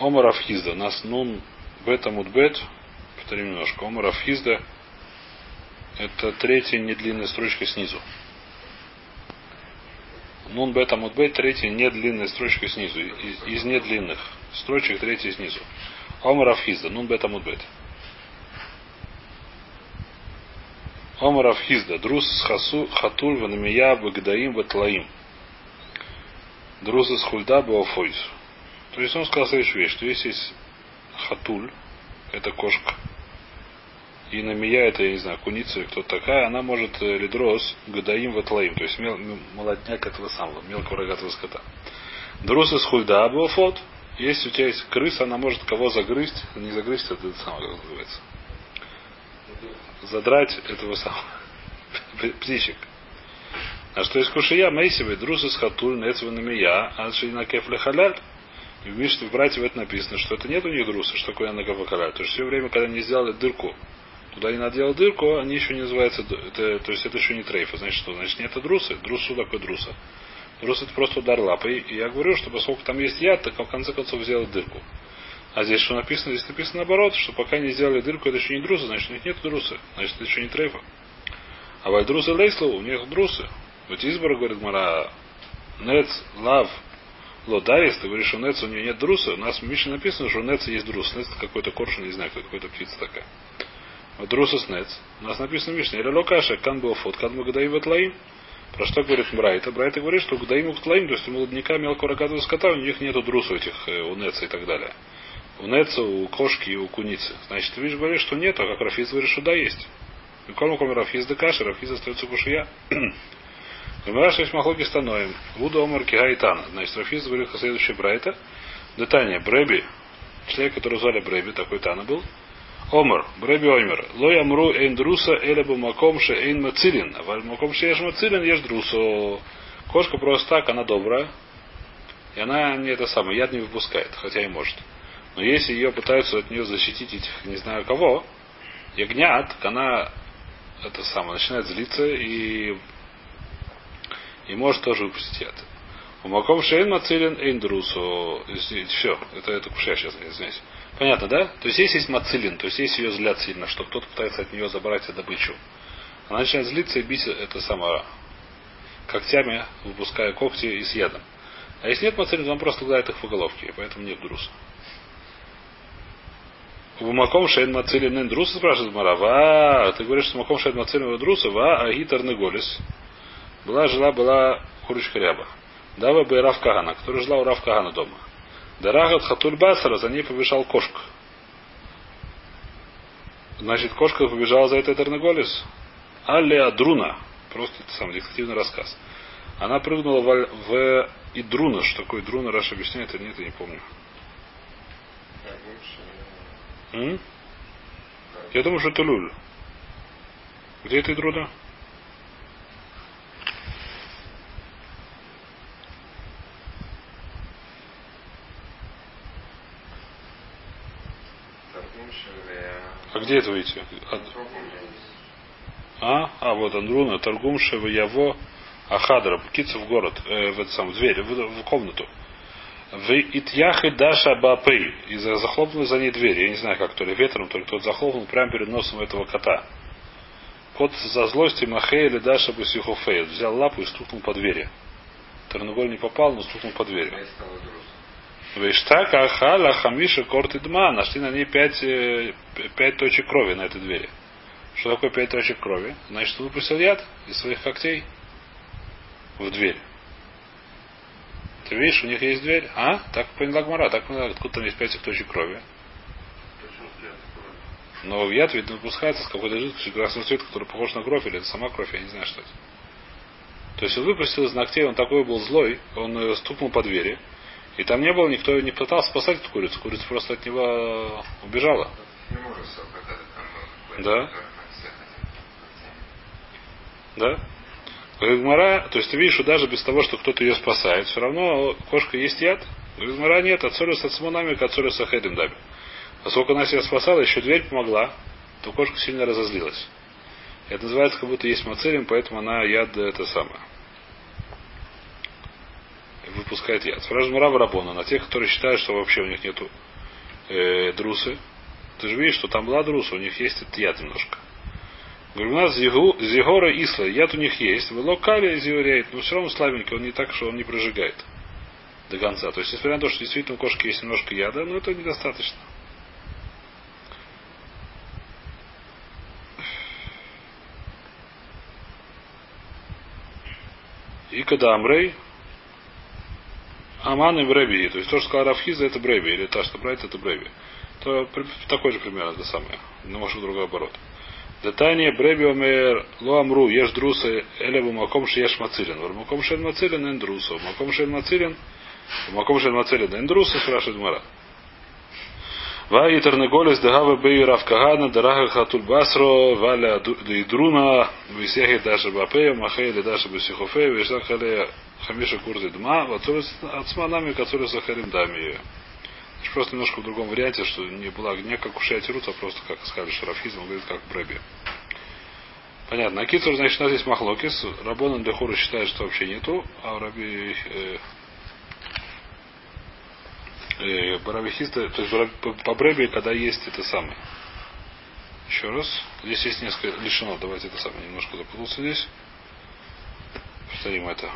Омар Афхизда. Нас нун бета мудбет. Повторим немножко. Омар Афхизда. Это третья недлинная строчка снизу. Нун бета мудбет. Третья недлинная строчка снизу. Из недлинных строчек третья снизу. Омар Афхизда. Нун бета мудбет. Омар Афхизда. Друс хасу хатуль ванамия багдаим батлаим. Друз из хульда баофойс. То есть он сказал следующую вещь, что если есть хатуль, это кошка, и намия, это, я не знаю, куница или кто такая, она может лидрос гадаим ватлаим, то есть молодняк этого самого, мелкого рогатого скота. Друз из хульда баофот. Если у тебя есть крыса, она может кого загрызть, не загрызть, это самое, как называется. Задрать этого самого птичек. А что из кушия, мейсивы, друз из хатуль, нецва намия, аншина кефля халяль. И в Мишне в братьев это написано, что это нет у них друса, что такое накафакаля. То есть все время, когда они сделали дырку, туда не надо делать дырку, они еще не называются, это, то есть это еще не трейфа. Значит что? Значит нет, это друсы. Друс, что такое друса? Друс это просто удар лапой. И я говорю, что поскольку там есть яд, так в конце концов сделать дырку. А здесь что написано? Здесь написано наоборот, что пока не сделали дырку, это еще не друса, значит у них нет друса, значит это еще не трейфа. А вальдрусы лейслоу, у них друсы. Вот избор говорит, мара, нец, лав, лодарис, ты говоришь, у Неца у нее нет друса. У нас в Мишне написано, что у Неца есть друс. Нец это какой-то коршун, не знаю, кто какой-то птица такая. Вот друса с Нец. У нас написано в Мишне. Или локаша, кан был фот, кан был гадаим ватлаим. Про что говорит Мрайта? Мрайта говорит, что гадаим ватлаим, то есть у молодняка, мелкого рогатого скота, у них нету друса этих, у Неца и так далее. У Неца, у кошки и у куницы. Значит, ты видишь, говоришь, что нет, а как Рафиз говорит, что да, есть. И кроме Рафизда каши, Рафиз остается кушия. Вымирашивать махлоки становим. Вуду омар кигайтана. Значит, Рафиз говорил следующее брайта. Детание. Брэби. Человек, который звали Брэби, такой Тана был. Омар. Брэби омер. Лой амру эйн друса элебу макомше эйн мацилин. А валь макомше еш мацилин еш друсо. Кошка просто так, она добрая. И она не это самое, яд не выпускает, хотя и может. Но если ее пытаются от нее защитить этих, не знаю кого, ягнят, она это самое, начинает злиться и может тоже выпустить яд. У маком шейн мацилин эйндрусу. Все, это кушая сейчас, извиняюсь. Понятно, да? То есть, если есть мацилин, то есть, если ее злят сильно, что кто-то пытается от нее забрать добычу, она начинает злиться и бить это самое когтями, выпуская когти и с ядом. А если нет мацилин, то он просто ударит их по головке, и поэтому нет друса. У маком шейн мацилин эйндруса, спрашивает Марава. Ты говоришь, что маком шейн мацилин эйндруса, ва агитар неголис. Жила курочка ряба. Дава бы Рав Кагана, которая жила у Рав Кагана дома. Дарагат хатуль басара, за ней побежал кошка. Значит, кошка побежала за этой Терноголис. Аллеа Друна. Просто это самый детективный рассказ. Она прыгнула в Идруна. Что такое Идруна? Раша объясняет или нет, я не помню. Я думаю, что это Люль. Где это Идруна? А где это выйти? Вот Андруна, Торгумшева Яво Ахадра, пкица в город, в эту самую дверь, в комнату. В Итьяхе Даша Бапы. И захлопнула за ней дверь. Я не знаю, как то ли ветром, то ли кто-то захлопнул прямо перед носом этого кота. Кот за злости Махея или Даша Басихофея. Взял лапу и стукнул по двери. Терноголь не попал, но стукнул по двери. Вештак, ахала, хамиша, корт и дма. Нашли на ней 5 точек крови на этой двери. Что такое 5 точек крови? Значит, он выпустил яд из своих когтей в дверь. Ты видишь, у них есть дверь. Так поняла Гмара, так поняла, откуда там есть 5 точек крови. Но яд, видно, выпускается с какой-то жидкостью красного цвета, который похож на кровь, или это сама кровь, я не знаю, что это. То есть он выпустил из ногтей, он такой был злой, он стукнул по двери. И там не было, никто не пытался спасать эту курицу. Курица просто от него убежала. Да? Гмара, то есть ты видишь, что даже без того, что кто-то ее спасает, все равно кошка есть яд. Гмара нет, отсорился от самонами, отсорился от хедемдаби. Поскольку она себя спасала, еще дверь помогла, то кошка сильно разозлилась. Это называется, как будто есть мацелин, поэтому она яд это самое. Выпускает яд. Фраж Мурава Рабона. На тех, которые считают, что вообще у них нету друсы. Ты же видишь, что там была друса, у них есть этот яд немножко. Говорю, у нас зигора исла, яд у них есть, вылокали зиоряет, но все равно слабенький, он не так, что он не прожигает до конца. То есть, несмотря на то, что действительно у кошки есть немножко яда, но этого недостаточно. И когда Амрей, Аман и Бреби, то есть то, что сказал Рафхиза, это Бреби, или та, что Брайт, это Бреби. То такой же примерно это самое, но может другой оборот. Детание Бреби омер лоамру еш друса элеву маком шеш мацилин. Маком шель мацилин эндрусо. Маком шель мацилин. Маком шель мацилин эндрусо, спрашивает Мара. Ва итернеголес дагава бей равкагана дарага хатуль басро валя дейдруна висяхи даже бапея махели даже бисихофея висяхали хамиша курды дма ватурис отсманами которые захарим дами. Просто немножко в другом варианте, что не была не как ушей тирут, а просто как сказали шарафизм, он говорит как Брэби. Понятно. Акицур, значит, у нас здесь махлокис. Раббанан Бехура считает, что вообще нету, а Раби Барабихиста, то есть по Брэби, когда есть это самое. Еще раз. Здесь есть несколько лишено. Давайте это самое. Немножко запутался здесь. Повторим это.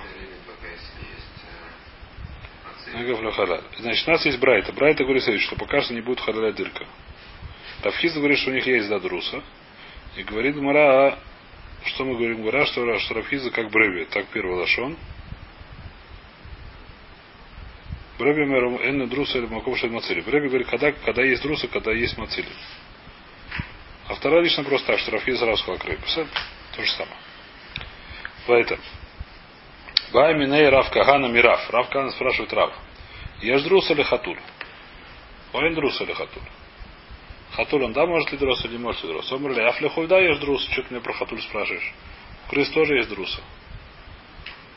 Значит, у нас есть Брайта. Брайта говорит, что пока что не будет хараля дырка. Рафхиза говорит, что у них есть дадруса. И говорит Гмара, что мы говорим Гмара, что Рафхиза как Бреви. Так первый лашон. Бреви мэром энна друса или маком шель мацили. Бреви говорит, когда есть друса, когда есть мацили. А вторая лично просто так, что Рафхиза рассказал к Рэби. То же самое. Поэтому. Байминей Рав Кагана Мираф. Рав Кагана спрашивает Рав. Я ж друс или хатуль? Ой, друс или хатуль? Хатуль он да может ли дрос или не может ли дрос? Омрли, афлихуй да я ж друс. Что ты меня про хатуль спрашиваешь? Крыс тоже есть друса.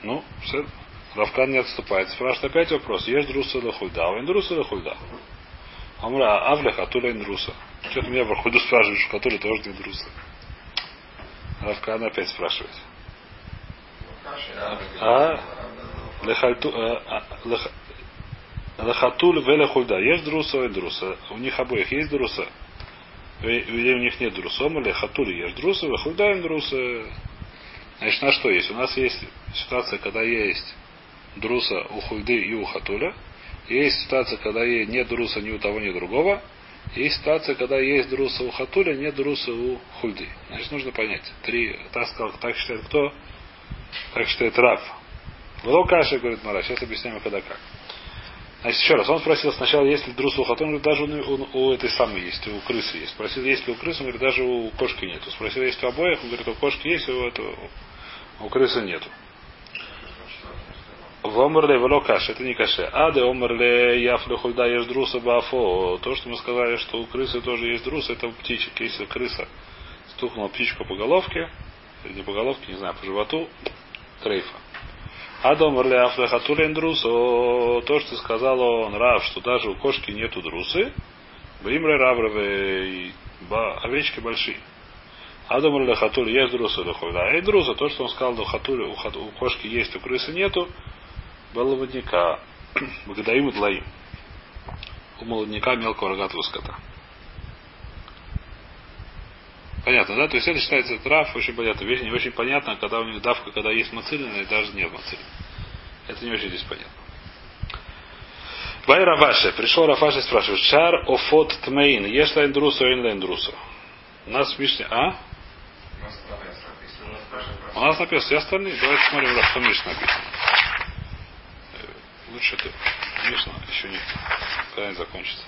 Ну, все. Рав Каган не отступает. Спрашивает опять вопрос. Я ж друс или хуй да? Ой, друс или хуй да? Омрли, афли хатуль и друса. Что ты меня про хуйду спрашиваешь? Хатуль тоже не друса. Рав Каган опять спрашивает. А лехатуль велехульда. Есть друса и друса. У них обоих есть друса. Или у них нет друса. Лехатуль есть друса, вехульда и друса. Значит, на что есть? У нас есть ситуация, когда есть друса у хульды и у хатуля. Есть ситуация, когда нет друса ни у того, ни у другого. Есть ситуация, когда есть друса у хатуля, нет друса у хульды. Значит, нужно понять. Три. Так считает кто? Так что это Рав. Было каша, говорит Мара. Сейчас объясняем, когда как. Значит, еще раз. Он спросил сначала, есть ли друс у хатун. Он говорит, даже у этой самой есть, у крысы есть. Спросил, есть ли у крысы. Он говорит, даже у кошки нету. Спросил, есть ли у обоих. Он говорит, у кошки есть, у крысы нету. В омерле вело каша. Это не каша. А де омерле яфле хульда есть друса бафо. То, что мы сказали, что у крысы тоже есть друса, это у птичек. Если крыса стукнула птичку по головке, не по головке, не знаю, по животу, трейфа. Адам рля афлехатулен друс, то, что сказал он Рав, что даже у кошки нету друсы, бимры рабровые овечки большие. Адам рля хатуль есть друса, да, и друса, то, что он сказал, до хатуль у кошки есть, у крысы нету, было молодняка, благодарим и длоим. У молодняка мелкого рогатого скота. Понятно, да? То есть это считается трав, очень понятно. Вещь не очень понятно, когда у них давка, когда есть мацилина и даже нет мацилина. Это не очень здесь понятно. Бай Раваше. Пришел Раваше и спрашивает. Шар офот тмейн. Ешь лайн друсу, эн лайн друсу. У нас в Мишне... А? У нас написано. Все остальные. Давайте смотрим, что в Мишне написано. Лучше ты. Мишна еще нет. Когда не закончится.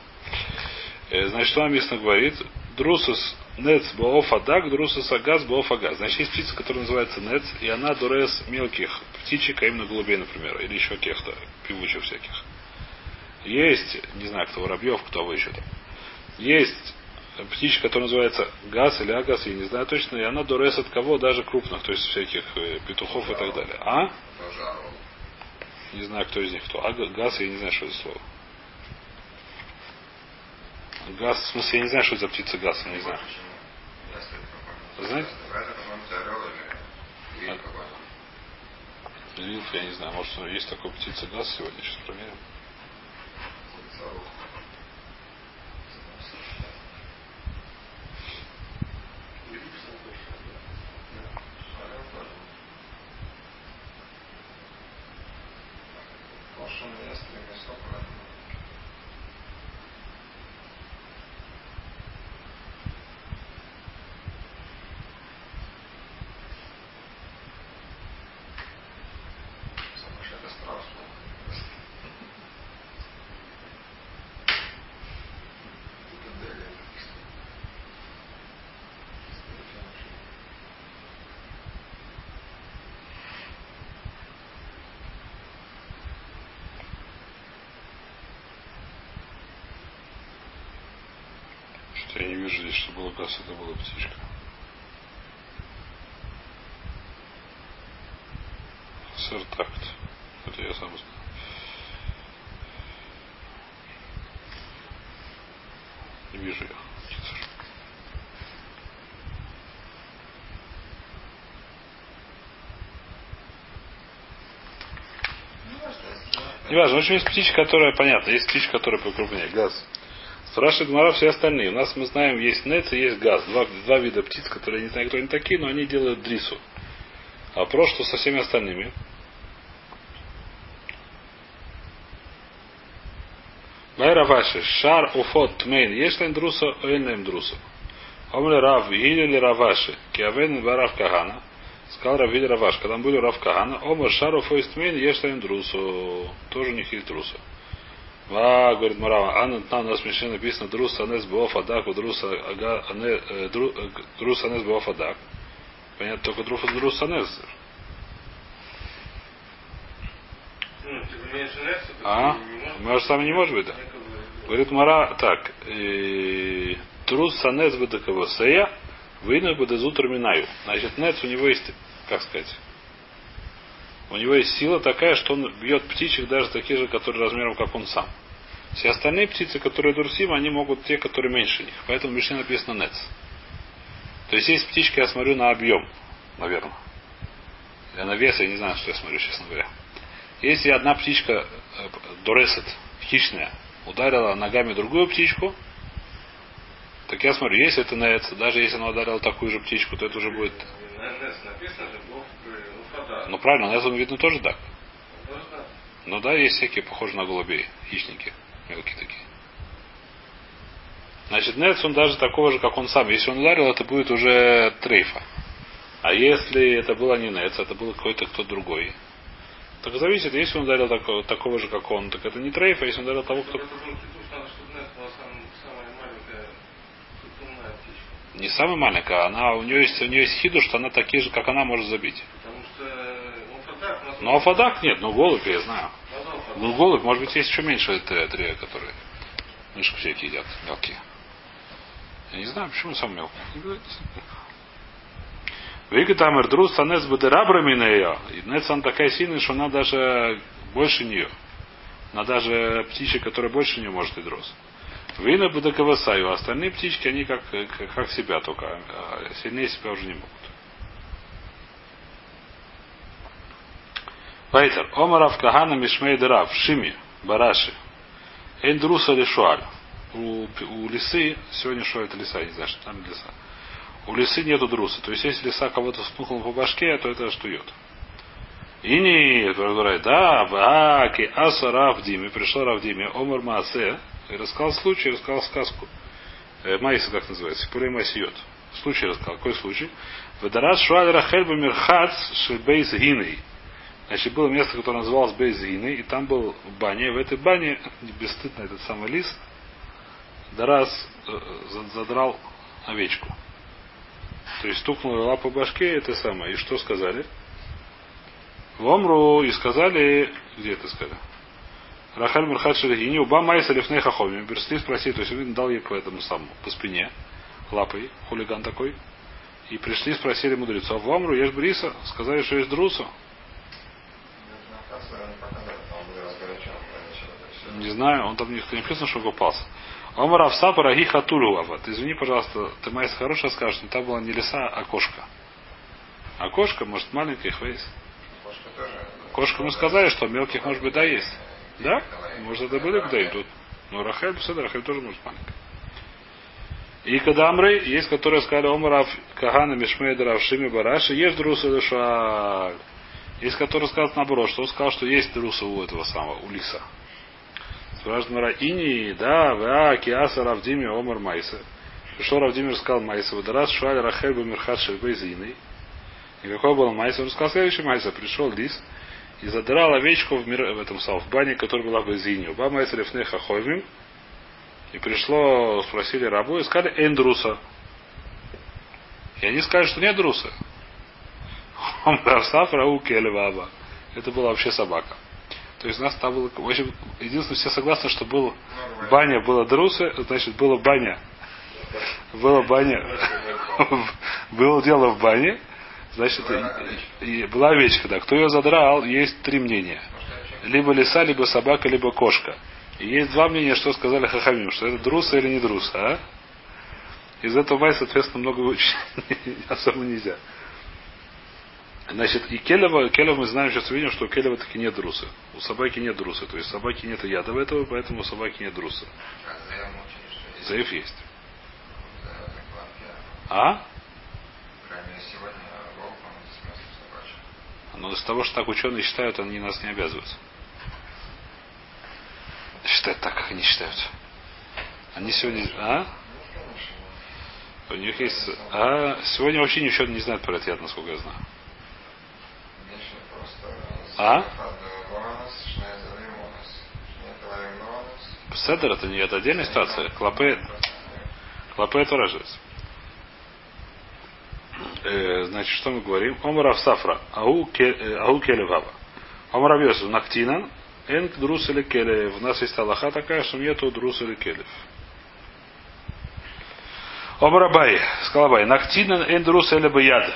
Значит, что Мишна говорит? Друсус... Нец боофадаг, друсус агаз, боофагаз. Значит, есть птица, которая называется нец, и она дурес мелких птичек, а именно голубей, например, или еще каких-то певучих всяких. Есть, не знаю, кто воробьев, кто вы еще там. Есть птичка, которая называется газ или агаз, я не знаю точно, и она дурес от кого, даже крупных, то есть всяких петухов и так далее. А? Не знаю, кто из них кто. А газ, я не знаю, что это слово. Газ, в смысле, я не знаю, что это за птица газ, я не знаю. Знаете? Вилка, я не знаю, может, есть такая птица газ сегодня, сейчас проверим. что я не вижу здесь, что было газ, это была птичка. Сертакт. Это я сам знаю. Не вижу я. Не важно, в общем, есть птичка, которая, понятно, есть птичка, которая покрупнее, газ. Спрашивает Гмара все остальные. У нас, мы знаем, есть нец и есть газ. Два вида птиц, которые, я не знаю, кто они такие, но они делают дрису. А про что со всеми остальными? Байра ваши, шар уфот тмейн, есть ли друса, или не друса? Омли рав, или раваши, киавен варав кагана. Сказал Равиль Раваш, когда мы были у Рав Кагана, Омар Шару Фойстмен Ештайн Друсу. Тоже у них есть Друса. Ва, говорит Марава, Анна, у нас в Мишне написано Друса Анес Буафадак, Друса Анес Буафадак. Понятно, только Друса Анес. А? Может, сам не может быть, да? Говорит Мара, так, Друса Анес Бедековосея, Вынуй бы дезутр минаю. Значит, нец у него есть, как сказать, у него есть сила такая, что он бьет птичек даже таких же, которые размером, как он сам. Все остальные птицы, которые дурсим, они могут те, которые меньше них. Поэтому в Мишне написано нец. То есть, есть птички, я смотрю на объем, наверное. Я на вес, я не знаю, что я смотрю, честно говоря. Если одна птичка, доресет, хищная, ударила ногами другую птичку, так я смотрю, если это нец, даже если она ударила такую же птичку, то это уже будет... Ну правильно, нец, он видно тоже так. Ну да, есть всякие, похожие на голубей, хищники, мелкие такие. Значит, нец, он даже такого же, как он сам. Если он ударил, это будет уже трейфа. А если это было не нец, это был какой-то кто-то другой. Так зависит, если он ударил такого же, как он, так это не трейфа, если он ударил того, кто... Не самая маленькая, она у нее есть хиду, что она такие же, как она, может забить. Потому что ну афадак нет, но голубь я знаю. Ну голубь, может быть, есть еще меньше этерия, которые мышки всякие едят, мелкие. Я не знаю, почему сам мелкий. Вегетамер друз санес бедерабрами на ее. И нец она такая сильная, что она даже больше нее. Она даже птичья, которая больше нее может и дрос. Вина бадакавасаю, а остальные птички, они как себя только. А сильнее себя уже не могут. Вайтер. Омарав Кахана Мишмей Дерав. Шими. Бараши. Эндруса Лешуаль. У лисы, сегодня шо это лиса, не знаю, что там лиса. У лисы нету друса. То есть, если лиса кого-то стукнула по башке, то это штует. И не говорит, да, бааки, аса равдими. Пришла равдими. Омар Маасе. И рассказал случай, рассказал сказку. Майса, как называется, Пурей Майсиот. Случай рассказал. Какой случай? Ведарас Шуаль Рахель Бамирхац Шельбейз Гиней. Значит, было место, которое называлось Бейз Гиней, и там был баня. В этой бане, бесстыдно, этот самый лис, Дарас задрал овечку. То есть, стукнула лапу в башке, это самое. И что сказали? Ломру, и сказали... Где это сказали? Рахаль Мурхат Шелегини, уба майса лифней хахоми. Берсли спросили, то есть он дал ей по этому самому, по спине, лапой, хулиган такой. И пришли, спросили мудрецу, а в Амру ешь бриса? Сказали, что есть друса. Не знаю, он там не написано, что купался. Омар овса параги хатулюава. Извини, пожалуйста, ты майса хорошая скажешь, но там была не лиса, а кошка. А кошка, может, маленькая, хвейс. Кошка мы сказали, что мелких, может быть, да есть. Да? Может, это были когда идут. Но Рахель, Пседа, Рахель тоже может маленькая. И Кадамры, есть, которые сказали, Омарав, Кагана, Мишмейдера, Шими, Бараши, есть друса Лешуаль. Есть, которые сказали наоборот, что он сказал, что есть друса у этого самого, у лиса. Спрашивают, Ини, да, Ва, Киаса, Равдими, Омар, Майса. Пришел Равдимир, сказал Майса, Вадарас, Шуаль, Рахель, Бамирхат, Шельбейзиной. И какой был Майса? Он сказал, следующий Майса, пришел лис. И задрал овечку в этом самом, в бане, которая была в Изинью. Бама Эсрифне Хаховим. И пришло, спросили рабу, и сказали Эндруса. И они сказали, что нет друса. Это была вообще собака. То есть у нас там было... В общем, единственное, все согласны, что был баня, была друса, значит, была баня. Было баня. Было дело в бане. Значит, была овечка, да. Кто ее задрал, есть три мнения. Либо лиса, либо собака, либо кошка. И есть два мнения, что сказали хахамим, что это друса или не друса, а? Из этого мая, соответственно, много выучить особо нельзя. Значит, и келева мы знаем, сейчас видим, что у келева таки нет друса. У собаки нет друса. То есть у собаки нет яда в этого, поэтому у собаки нет друса. Заев есть. А? Но из-за того, что так ученые считают, они нас не обязывают. Считают так, как они считают. Они сегодня... А? У них есть... А? Сегодня вообще ничего не знают про этот яд, насколько я знаю. А? Седер это не яд, отдельная ситуация. Клапе это рождается. Значит, что мы говорим? Омрав сафра, ау келевава. Омрав йосу нактина, энк друс или келев. У нас есть алаха такая, что нету друс или келев. Омрабай, скалабай, нактина, энк друс или баяд.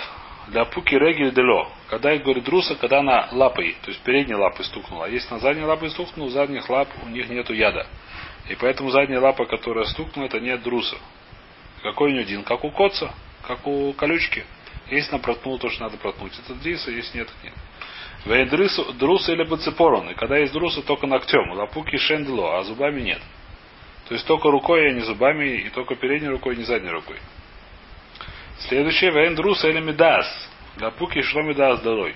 Для пуки реги дело. Когда я говорю друса, когда она лапой, то есть передней лапой стукнула. А если на задней лапой стукнула, у задних лап у них нету яда. И поэтому задняя лапа, которая стукнула, это нет друса. Какой у нее дин? Как у коца? Как у колючки. Если она проткнула то, что надо проткнуть. Это дриса, если нет, нет. Друса или бацепорон. И когда есть друса, только ногтем. Лапуки шендло, а зубами нет. То есть только рукой, а не зубами, и только передней рукой, а не задней рукой. Следующее. Вейн друса или медас. Лапуки шло медас долой.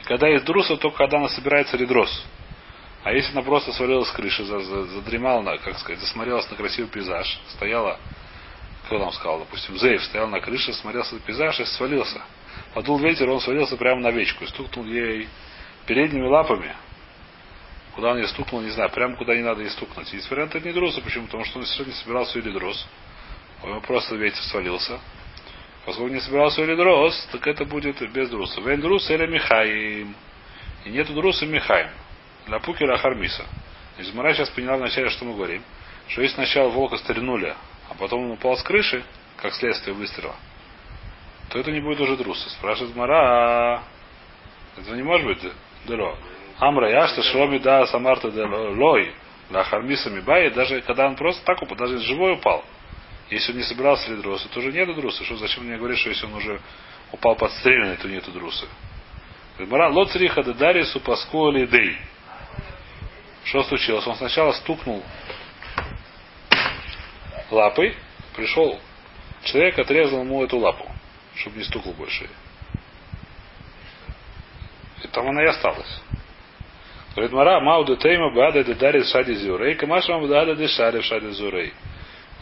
И когда есть друса, только когда она собирается редрос. А если она просто свалилась с крыши, задремала, как сказать, засмотрелась на красивый пейзаж, стояла. Кто нам сказал, допустим, Зеев стоял на крыше, смотрелся на пейзаж и свалился. Подул ветер, он свалился прямо на вечку и стукнул ей передними лапами. Куда он ее стукнул, не знаю, прямо куда не надо ей стукнуть. Есть вариант, это не дроса. Почему? Потому что он сегодня не собирался или дрос. У него просто ветер свалился. Поскольку не собирался или дрос, так это будет без друса. Вен друс или михаим. И нету друса михаим. Для пукера хармиса. Измара сейчас поняла вначале, что мы говорим. Что если сначала волка стрельнули, а потом он упал с крыши, как следствие выстрела, то это не будет уже друса. Спрашивает Мара, это не может быть дело. Амра яшта шроми да самарта делой на хармисами бай, даже когда он просто так упал, даже живой упал. Если он не собирался ли друса, то уже нету друса. Что зачем мне говорить, что если он уже упал подстреленный, то нету друса? Мара лоцриха дедарису пасколи дей. Что случилось? Он сначала стукнул лапой, пришел человек, отрезал ему эту лапу, чтобы не стукал больше. И там она и осталась. Говорит, Мара, мауду тейма бада дедари шади зюрей, камашам бада дешари шади зюрей.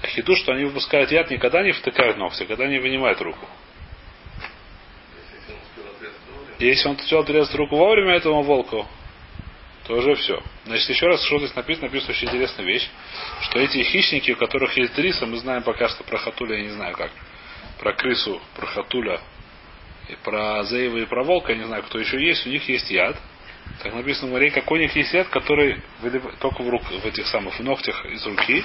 А хиду, что они выпускают яд, никогда не втыкают ногти, когда не вынимают руку. Если он успел отрезать руку вовремя этому волку, то уже все. Значит, еще раз, что здесь написано очень интересная вещь, что эти хищники, у которых есть дриса, мы знаем пока что про хатуля, я не знаю как, про крысу, про хатуля, и про зеева и про волка, я не знаю, кто еще есть, у них есть яд. Так написано в море, какой у них есть яд, который только в этих самых ногтях из руки,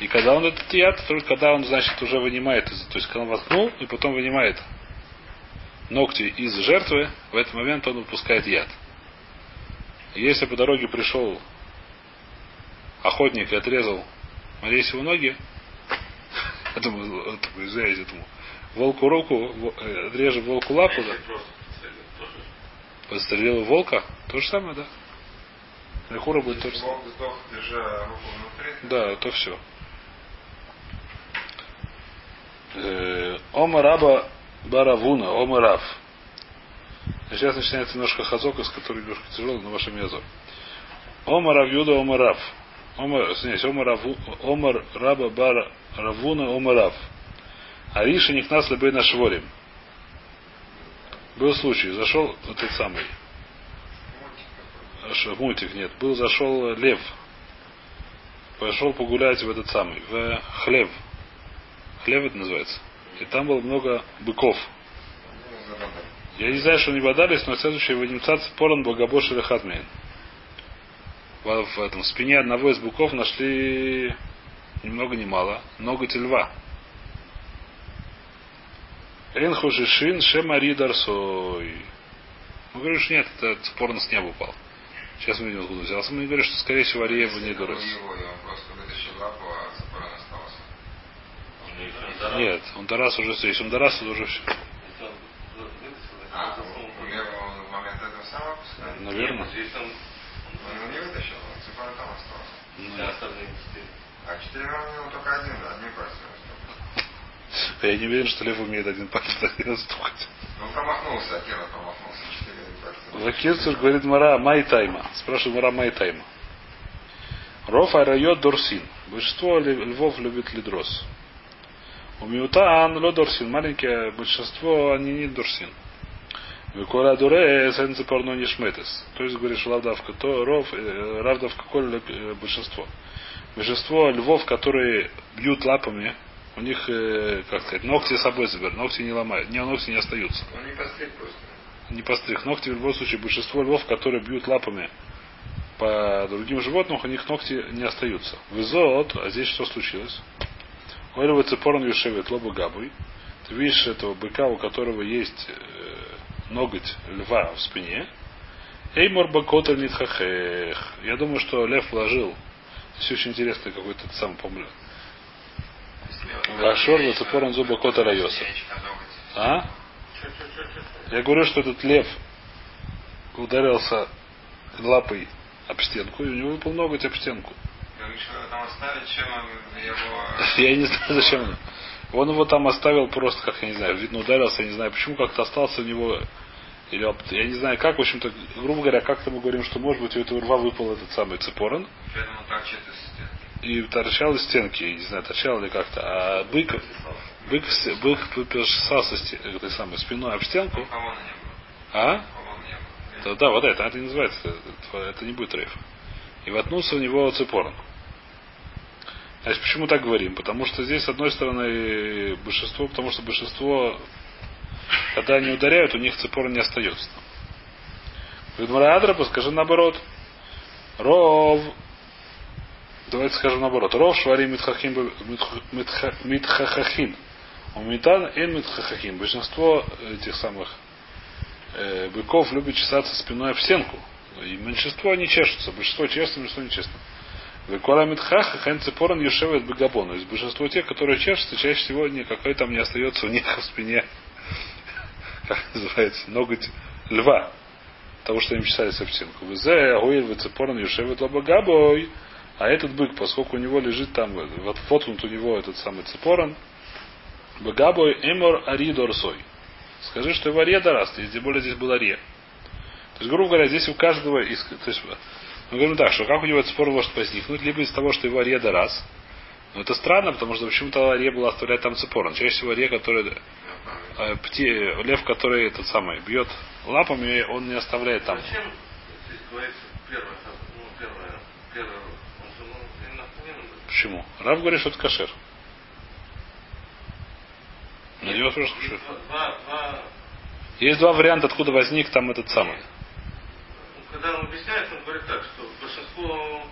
и когда он этот яд, только когда он, значит, уже вынимает, то есть когда он воткнул, и потом вынимает ногти из жертвы, в этот момент он выпускает яд. Если по дороге пришел охотник и отрезал Марисеву ноги, этому волку руку, отрежу волку лапу, да? Подстрелил волка, то же самое, да? Лехура будет то же самое. Волк сдох, держа руку внутри. Да, то все. Омараба Баравуна, Омарав. Сейчас начинается немножко хазок, из которой немножко тяжело, но ваша мезо. Омарав юда омарав. Омар раба бара равуна омарав. Ариша никнас лебей на шворим. Был случай, зашел вот этот самый. Мультик нет. Зашел лев. Пошел погулять в этот самый. В хлев. Хлев это называется. И там было много быков. Я не знаю, что они бодались, но следующее вынимца цепорон благобош или хатмен. В спине одного из быков нашли ни много ни мало ноготь льва. Эн хошишин шемари дарсой. Мы говорим, что нет, это порно с неба упал. Сейчас мы видим, откуда взялся. Мы говорим, что скорее всего Ария его не дурак. Нет, он Дарас уже все. Если он Дарас, то уже все. А, у Лева он в момент этого сам опускает? Наверное. Он его не вытащил, он цепан там остался. Да, остальные 4. А 4 раза он только один, одним пальцем. Я не уверен, что Лев умеет один палец один стукать. Он промахнулся, Акира промахнулся. 4 пальца. Лакирцер говорит Мара Майтайма. Спрашивает Мара Майтайма. Ров айрайот дорсин. Большинство львов любит лидрос. У Миутаан ло дорсин. Маленькое большинство, они не дорсин. Викола дуре сэн цепарно не шметес. То есть, говоришь, лавдавка, то ров, равдавка коль большинство. Большинство львов, которые бьют лапами, у них, как сказать, ногти с собой забирают, ногти не ломают, ногти не остаются. Он не постриг просто. Не постриг. Ногти в любом случае, большинство львов, которые бьют лапами по другим животным, у них ногти не остаются. Вызот, а здесь что случилось? Ойлевый цепорн юшевит лобу габуй. Ты видишь этого быка, у которого есть ноготь льва в спине. Эй морбакота нитхахех. Я думаю, что лев положил. Здесь очень интересный какой-то сам помню. Рашор, Лацепорон, Зуба, Кота, Райоса. А? Я говорю, что этот лев ударился лапой об стенку, и у него выпал ноготь об стенку. Я не знаю, зачем. Он его там оставил просто, как я не знаю, видно ударился, я не знаю, почему как-то остался у него, или я не знаю как, в общем-то, грубо говоря, как-то мы говорим, что может быть у этого рва выпал этот самый цепорон. И торчал из стенки, не знаю, торчал или как-то. А бык сосался этой самой спиной об стенку. А? Да, вот это не называется, это не будет рейф. И воткнулся в него цепором. Значит, почему так говорим? Потому что здесь, с одной стороны, большинство, потому что большинство, когда они ударяют, у них цепор не остается. Говорит, Адраба, скажи наоборот. Ров. Давайте скажем наоборот. Ров швари митхахахин. У митан эн митхахахин. Большинство этих самых быков любит чесаться спиной об стенку. И меньшинство не чешутся. Большинство чешется, меньшинство не чешется. Векуала митхахахен цепоран юшевет бегабон. То есть большинство тех, которые чешутся, чаще всего никакой там не остается у них в спине. Как называется? Ноготь льва. Того, что им чесались об стенку. Везе агуэль цепоран юшевет лабагабой. А этот бык, поскольку у него лежит там, вот фоткнут у него этот самый цепорон, быгабой эмор аридорсой. Скажи, что его ария дараст, и тем более здесь был ария. То есть, грубо говоря, здесь у каждого из... То есть, мы говорим так, что как у него цепорон может возникнуть, либо из того, что его ария дараст. Но это странно, потому что почему-то ария была оставлять там цепорон. Чаще всего ария, который... лев, который этот самый бьет лапами, он не оставляет там. Зачем здесь говорится первое? Почему? Рав говорит, что это кашер. На него тоже кашер. Есть два варианта, откуда возник там этот самый. Когда он объясняет, он говорит так, что большинство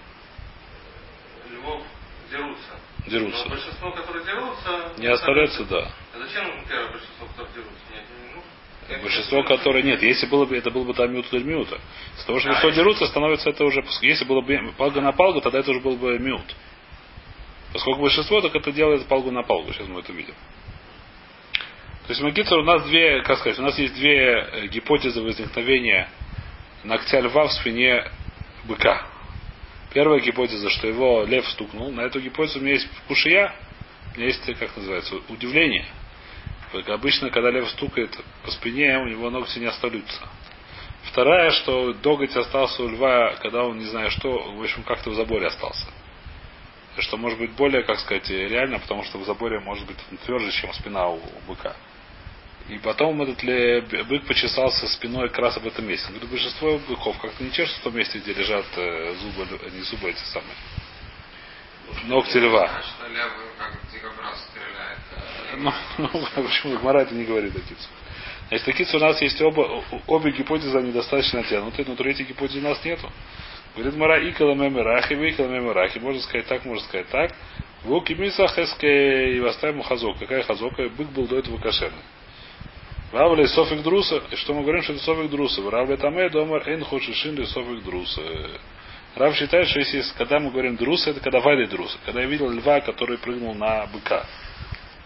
львов дерутся. Но большинство, которые дерутся... Не оставляются, да. А зачем первое большинство, которые дерутся? Большинство, которое нет. Если было бы, это было бы там мют или мюта. С того, что большинство дерутся, становится это уже... Если было бы палга на палгу, тогда это уже был бы мют. Поскольку большинство, так это делает палгу на палгу. Сейчас мы это видим. То есть, магитер, у нас две, как сказать, у нас есть две гипотезы возникновения ногтя льва в спине быка. Первая гипотеза, что его лев стукнул. На эту гипотезу у меня есть кушия, у меня есть, как называется, удивление. Как обычно, когда лев стукает по спине, у него ногти не остаются. Вторая, что ноготь остался у льва, когда он не знаю что, в общем, как-то в заборе остался. Что может быть более, как сказать, реально, потому что в заборе может быть тверже, чем спина у быка. И потом этот бык почесался спиной как раз об этом месте. Говорит, большинство быков как-то не чешутся в том месте, где лежат зубы, не зубы эти самые. Ногти льва. Почему Гмара это не говорит о кицу? Значит, о кицу у нас есть обе гипотезы, они достаточно натянуты, но третьей гипотезы у нас нету. Говорит Гмара икала мемерахи, выкала мемерахи. Можно сказать так, можно сказать так. Вуки мисахэскэй, и оставим хазок. Какая хазока? Бык был до этого кошерный. Равли Софик Друса, что мы говорим, что это Софик Друса. Равли Тамэ, Домар, Эйн Хошишин, Ли Софик Друса. Рав считает, что если когда мы говорим Друса, это когда вали Друса. Когда я видел льва, который прыгнул на быка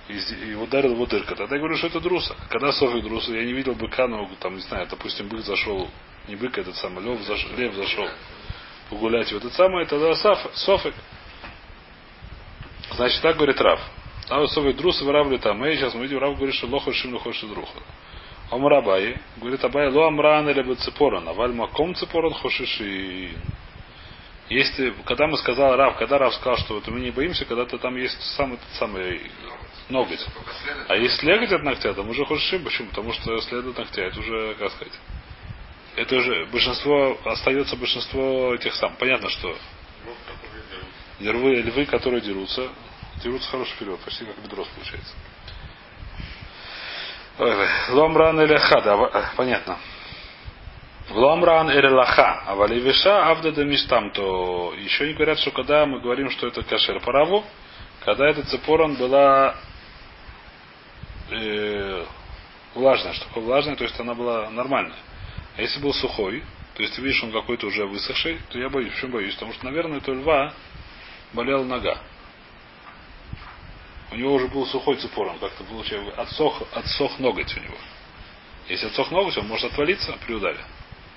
и ударил его дырка, тогда я говорю, что это Друса. Когда Софик Друса, я не видел быка, но там, не знаю, допустим, бык зашел, не бык, этот самый, лев зашел погулять. Вот это самое, тогда Софик. Значит, так говорит Рав. А вот Софик Друса выравли там. И сейчас мы видим, Рав говорит, что лохо шим, лохо шим, друха. Омрабай, говорит Абай, ло амран или бы цепоран, а вальмаком цепоран хошишин. Если, когда мы сказали Рав, когда Рав сказал, что вот мы не боимся, когда-то там есть сам этот самый ноготь. А если леготь от ногтя, там уже хошишим. Почему? Потому что следы от ногтя, это уже, как сказать, это уже большинство, остается большинство этих самых. Понятно, что львы, которые дерутся хорошо вперед, почти как бедрос получается. Ломран или хада, понятно. Ломран или лаха, а валивиша авдадамиштам, то еще не говорят, что когда мы говорим, что это кашер параву, когда эта цепорон была влажная, штука влажная, то есть она была нормальная. А если был сухой, то есть ты видишь, он какой-то уже высохший, то я боюсь. Почему боюсь? Потому что, наверное, это у льва болела нога. У него уже был сухой цепорон, как-то получилось, отсох ноготь у него. Если отсох ноготь, он может отвалиться при ударе.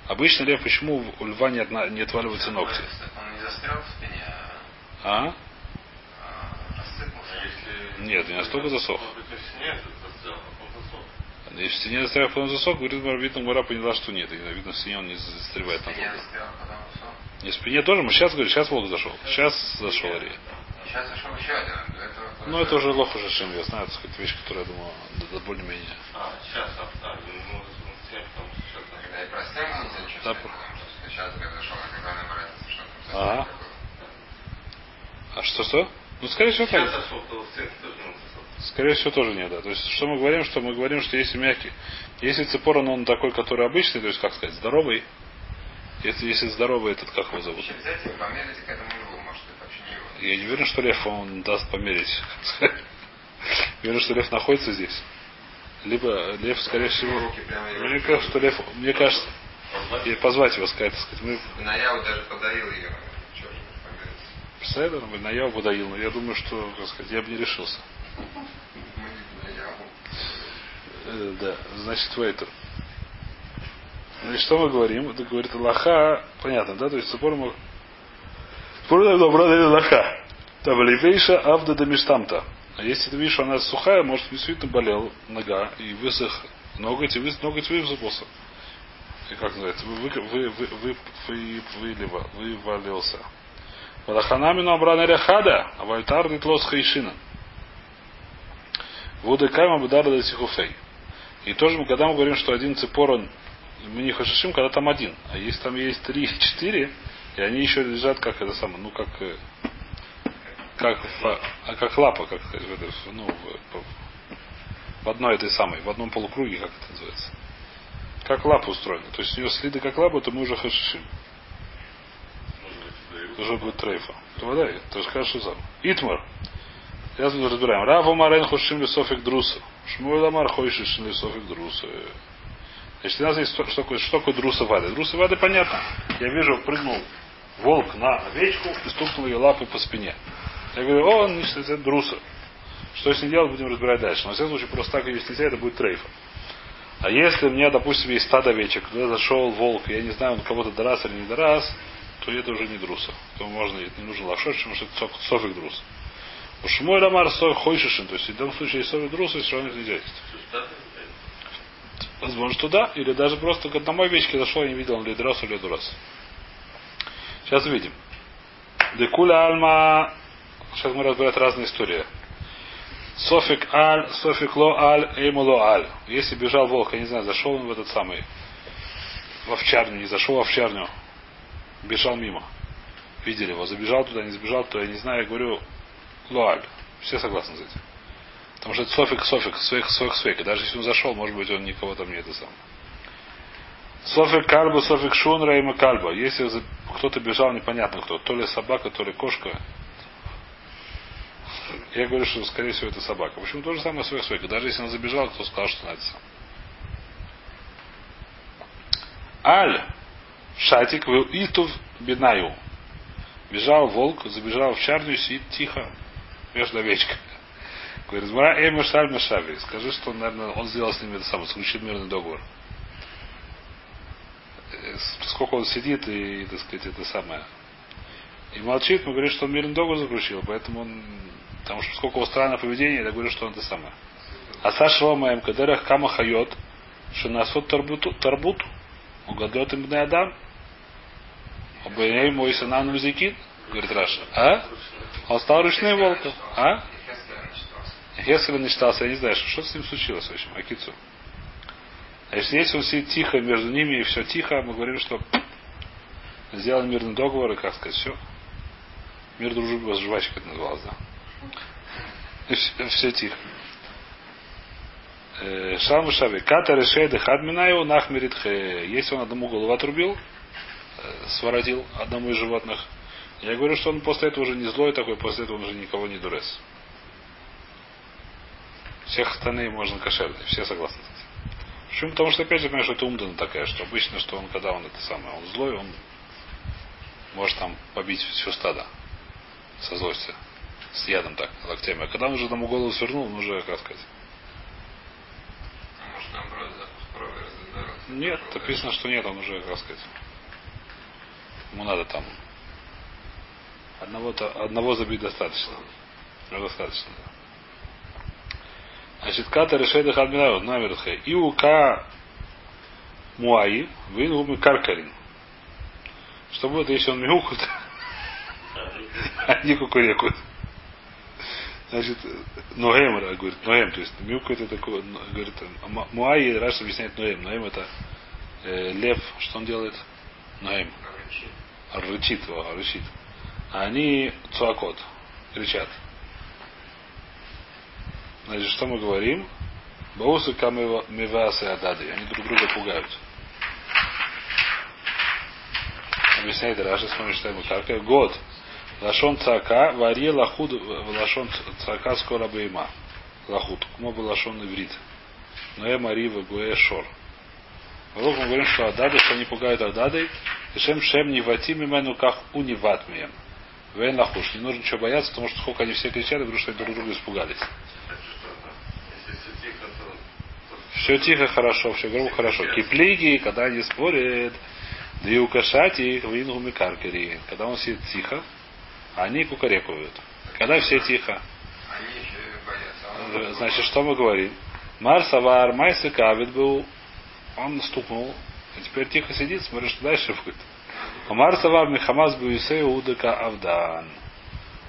Обычно лев, почему у льва не отваливаются ногти? Он не застрял в спине, а рассыпался. Нет, не настолько засох. Если в стене застрял, потом засох, говорит, видно, гора поняла, что нет. И, видно, в стене он не застревает на долго. Не в спине тоже, мы сейчас говорим, сейчас волк зашел. Сейчас зашел Ария. Сейчас зашел еще один. Ну, это уже лох уже шим, я знаю, это какая-то вещь, которая, я думаю, да, более-менее. А, сейчас, да, ну, все, потому что сейчас, когда я простил, нельзя чувствовать, потому что сейчас, когда зашел, когда она нравится, что там совсем такое. А что? Ну, скорее всего, так. Сейчас зашел, то все, кто же нужно. Скорее всего, тоже нет, да. То есть, что мы говорим? Что мы говорим, что если мягкий, если цепорон, он такой, который обычный, то есть, как сказать, здоровый. Если здоровый, этот как его зовут? Обязательно померите к этому льву, может, это вообще не его. Я не уверен, что лев он даст померить. Я уверен, что лев находится здесь. Либо лев, скорее всего... Мне кажется, что лев... Мне кажется... Позвать его, сказать, так сказать. Наяу даже подарил ее. Чего же померить? Представляете, он бы Наяу подарил, но я думаю, что, как сказать, я бы не решился. Да, значит, вейтер. Значит, что мы говорим? Это говорит лаха, понятно, да? То есть цепором... Цепором добрали лаха. Там левейша авда дамиштамта. А если ты видишь, что она сухая, может, действительно болел нога и высох ноготь, и ноготь высыпался. И как называется? Вывалился. Валаханамину обрана ряхада, а вальтар нитлос хайшина. Вудыкайм обдарда сихуфей. И тоже, когда мы говорим, что один цепорон мы не хошишим, когда там один. А если там есть 3-4, и они еще лежат как это самое, ну как лапа, как ну, в одной этой самой, в одном полукруге, как это называется. Как лапа устроена. То есть у нее следы как лапа, то мы уже хошишим. Уже будет трейфа. Вода, то есть хорошо сам. Итмар. Сейчас мы разбираем. Рава Марен Хошим Лисофик Друса. Шмуэль Амар Хошишин Лисофик Друса. Значит, у нас есть что такое Друса Вады. Друса Вады понятно. Я вижу, прыгнул волк на овечку и стукнул ее лапой по спине. Я говорю, это Друса. Что с ней делать, будем разбирать дальше. Но в всяком случае, просто так, если нельзя, это будет трейфа. А если у меня, допустим, есть стадо овечек, куда зашел волк, и я не знаю, он кого-то дорас или не дорас, то это уже не Друса. То можно, не нужен лапшот, потому что это Софик Друса. У Шмуэль Амар Сой Хойшишин, то есть в данном случае Сови Друса, все равно их нельзя есть. Возможно, что да, или даже просто к одной вещке зашел, я не видел, он лидрас или дурас. Сейчас увидим. Декуля Альма. Сейчас мы разбираем разные истории. Софик Аль, Софик Ло Аль, Эймуло Аль. Если бежал волк, я не знаю, зашел он в этот самый, в овчарню, не зашел в овчарню, бежал мимо. Видели его, забежал туда, не забежал туда, я не знаю, я говорю... Луаль. Все согласны с этим. Потому что это софик, свейк. Даже если он зашел, может быть, он никого там не это сам. Софик кальба, софик шун, рейма кальба. Если кто-то бежал, непонятно кто. То ли собака, то ли кошка. Я говорю, что, скорее всего, это собака. В общем, то же самое свейк. Даже если он забежал, кто сказал, что надо сам. Аль шатик вил итув бинаю. Бежал волк, забежал в чарню и сидит тихо между овечками. Говорит, мара эмер шаль мешави. Скажи, что, наверное, он сделал с ними это самое, заключил мирный договор. Сколько он сидит и, так сказать, это самое. И молчит, мы говорим, что он мирный договор заключил, поэтому он. Потому что сколько у странного поведения, я говорю, что он это самое. А Сашва Маем Кадерах Кама Хайот, что насот Тарбут, угадет им Бнеадам. Обоняй мой санану зикит, говорит Раша. А? Он стал ручным волком. А? Хескель начитался, я не знаю, что с ним случилось, в общем, Акицу. Значит, если он сидит тихо между ними и все тихо, мы говорим, что сделали мирный договор и, как сказать, все. Мир дружбы с жвачкой это называлось, да. И все тихо. Шалму Шави. Ката решейды хадминаеву нахмеритхе. Если он одному голову отрубил, своротил одному из животных, я говорю, что он после этого уже не злой такой, после этого он уже никого не дурес. Всех остальных можно кошерные, все согласны. Почему? Потому что, опять же, понимаешь, это умдана такая, что обычно, что он, когда он это самое, он злой, он может там побить всю стадо со злостью, с ядом так, локтями. А когда он уже одному голову свернул, он уже, как сказать. Может, наоборот, запах крови разодорвал? Нет, написано, что нет, он уже, как сказать. Ему надо там. Одного забить достаточно. Достаточно, да. Значит, ката решейдах адмирают намертхе. И ука муаи, вынгумы каркарин. Что будет, если он мяукает, они кукурекают. Значит, ноэм, говорит, ноэм, то есть мяукает это такое, говорит, муаи, Раша объясняет ноэм. Ноэм это лев, что он делает? Ноэм. Рычит его, рычит. А они цуакот, кричат. Значит, что мы говорим? Баусы камевасы адады. Они друг друга пугают. Объясняет Раша, смотрим, что ему каркает. Год. Лашон цака, варье лахуд, лашон цака скоро бейма. Лахуд. Кмо бы лашон иврит. Ноэ марива гуэ шор. Мы говорим, что адады, что они пугают адады. И шем не ватими мену ках уни ватмием. Вен лахуш. Не нужно ничего бояться, потому что сколько они все кричали, потому что они друг друга испугались. Все тихо, хорошо, все грубо, хорошо. Киплиги, когда они спорят, да и укашать их в ингуме каркери. Когда он сидит тихо, они кукарекуют. Когда все тихо. Значит, что мы говорим? Марсавар, майсы кавит был, он стукнул, а теперь тихо сидит, смотрит, что дальше будет. Марсавар, михамас, буисей, удака, авдан.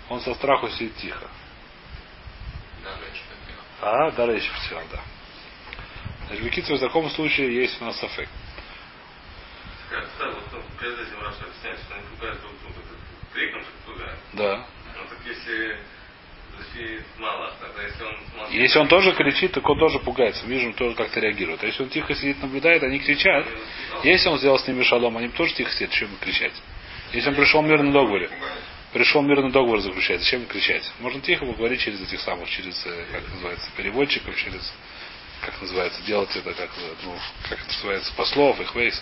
Он со страху сидит тихо. А, да, еще все, да. Значит, Викицу, в таком случае есть у нас аффект. Перед этим Раша объясняет, что они пугают друг друга. Криком же пугают. Да. Ну так если кричит мало, тогда если он смотрит. Если он тоже кричит, так он тоже пугается. Мы видим, тоже как-то реагирует. А если он тихо сидит, наблюдает, они кричат. Если он сделал с ними шалом, они тоже тихо сидят, чем кричать. Если он пришел в мирный договор. Пришел мирный договор заключать. Зачем кричать? Можно тихо поговорить через этих самых, через, как называется, переводчиков, через, как называется, делать это, как, ну, как это называется, послов, их вейс,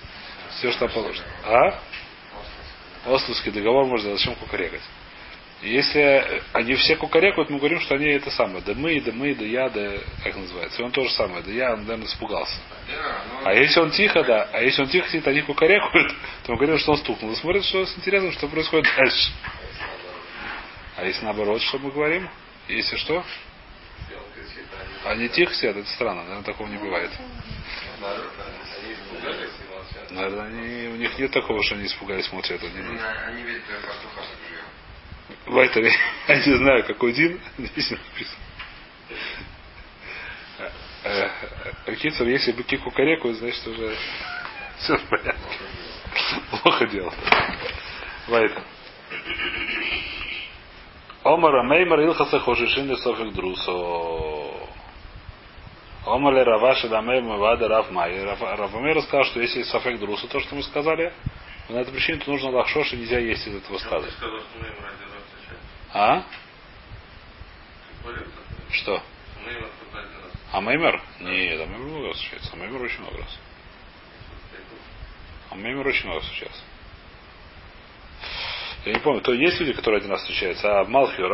все, что положено. А? Ословский договор можно, зачем кукарекать? Если они все кукарекают, мы говорим, что они это самое. Да мы, как называется. И он тоже самое. Да я, он, наверное, испугался. А если он тихо, да. А если он тихо сидит, они кукарекают, то мы говорим, что он стукнул. И смотрит, что с интересом, что происходит дальше. А если наоборот, что мы говорим? Если что? Они тихо сидят, это странно, наверное, такого не бывает. Наверное, у них нет такого, что они испугались, молчат. Они ведь пастуха живет. Вайтери, я не знаю, какой Дин, здесь написано. Кицер, если быки кукарекают, значит уже все в порядке. Плохо дело. Вайтер. Омара Меймар Илхаса Хошишин Лисофик Друсо. Омале Раваши Дамейма Вада Равмай. Равмай рассказал, что если есть Софик Друсо, то, что мы сказали, на эту причину то нужно лахшош, и нельзя есть из этого стада. А? Что? А Меймар? Нет, а Меймар много раз встречается. А Меймар очень много раз. А мы им ручной раз встречался. Я не помню, то есть люди, которые один раз встречаются, а Рав Млоих один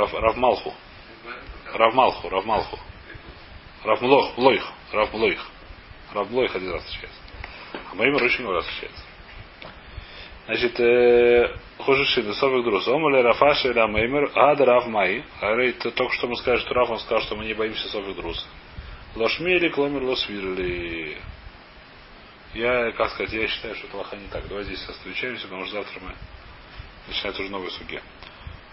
раз встречается. А моим ручным раз встречается. Значит, хожиши до совых друз. Омали Рафаши ля Маймер, ад Рав Май. Только что мы скажем, что Раф, он сказал, что мы не боимся совых друз. Лошмили, кломер, лосвирли. Я, как сказать, я считаю, что это лоха не так. Давай здесь встречаемся, потому что завтра мы начинается уже новые суги.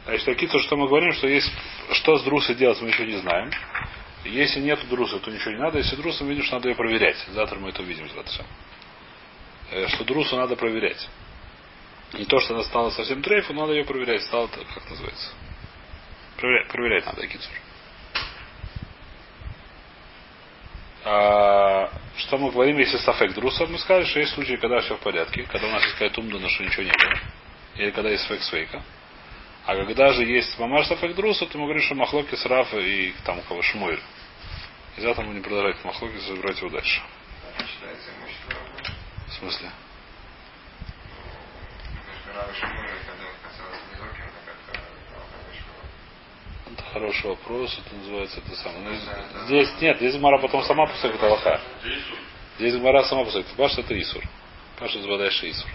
Значит, такие то, что мы говорим, что есть, что с друсой делать, мы еще не знаем. Если нет друса, то ничего не надо. Если друса видишь, надо ее проверять. Завтра мы это увидим. Что друсу надо проверять. Не то, что она стала совсем дрейфу, но надо ее проверять. Стала, как называется. Проверять надо, кицур. Что мы говорим, если сафек друса, мы скажем, что есть случаи, когда все в порядке. Когда у нас искает умдана, что ничего не было. Или когда есть фейк свейка. А когда же есть мамаш сафек друса, то мы говорим, что махлоки с Рафа и там у кого Шмуэль. И завтра мы не продолжать махлоки, забирать его дальше. В смысле? Это хороший вопрос, это называется это самое. Здесь нет, здесь Гмара потом сама посылает Аллаха. Здесь Гмара сама посылает. Паша это Исур. Паша это дальше Исур.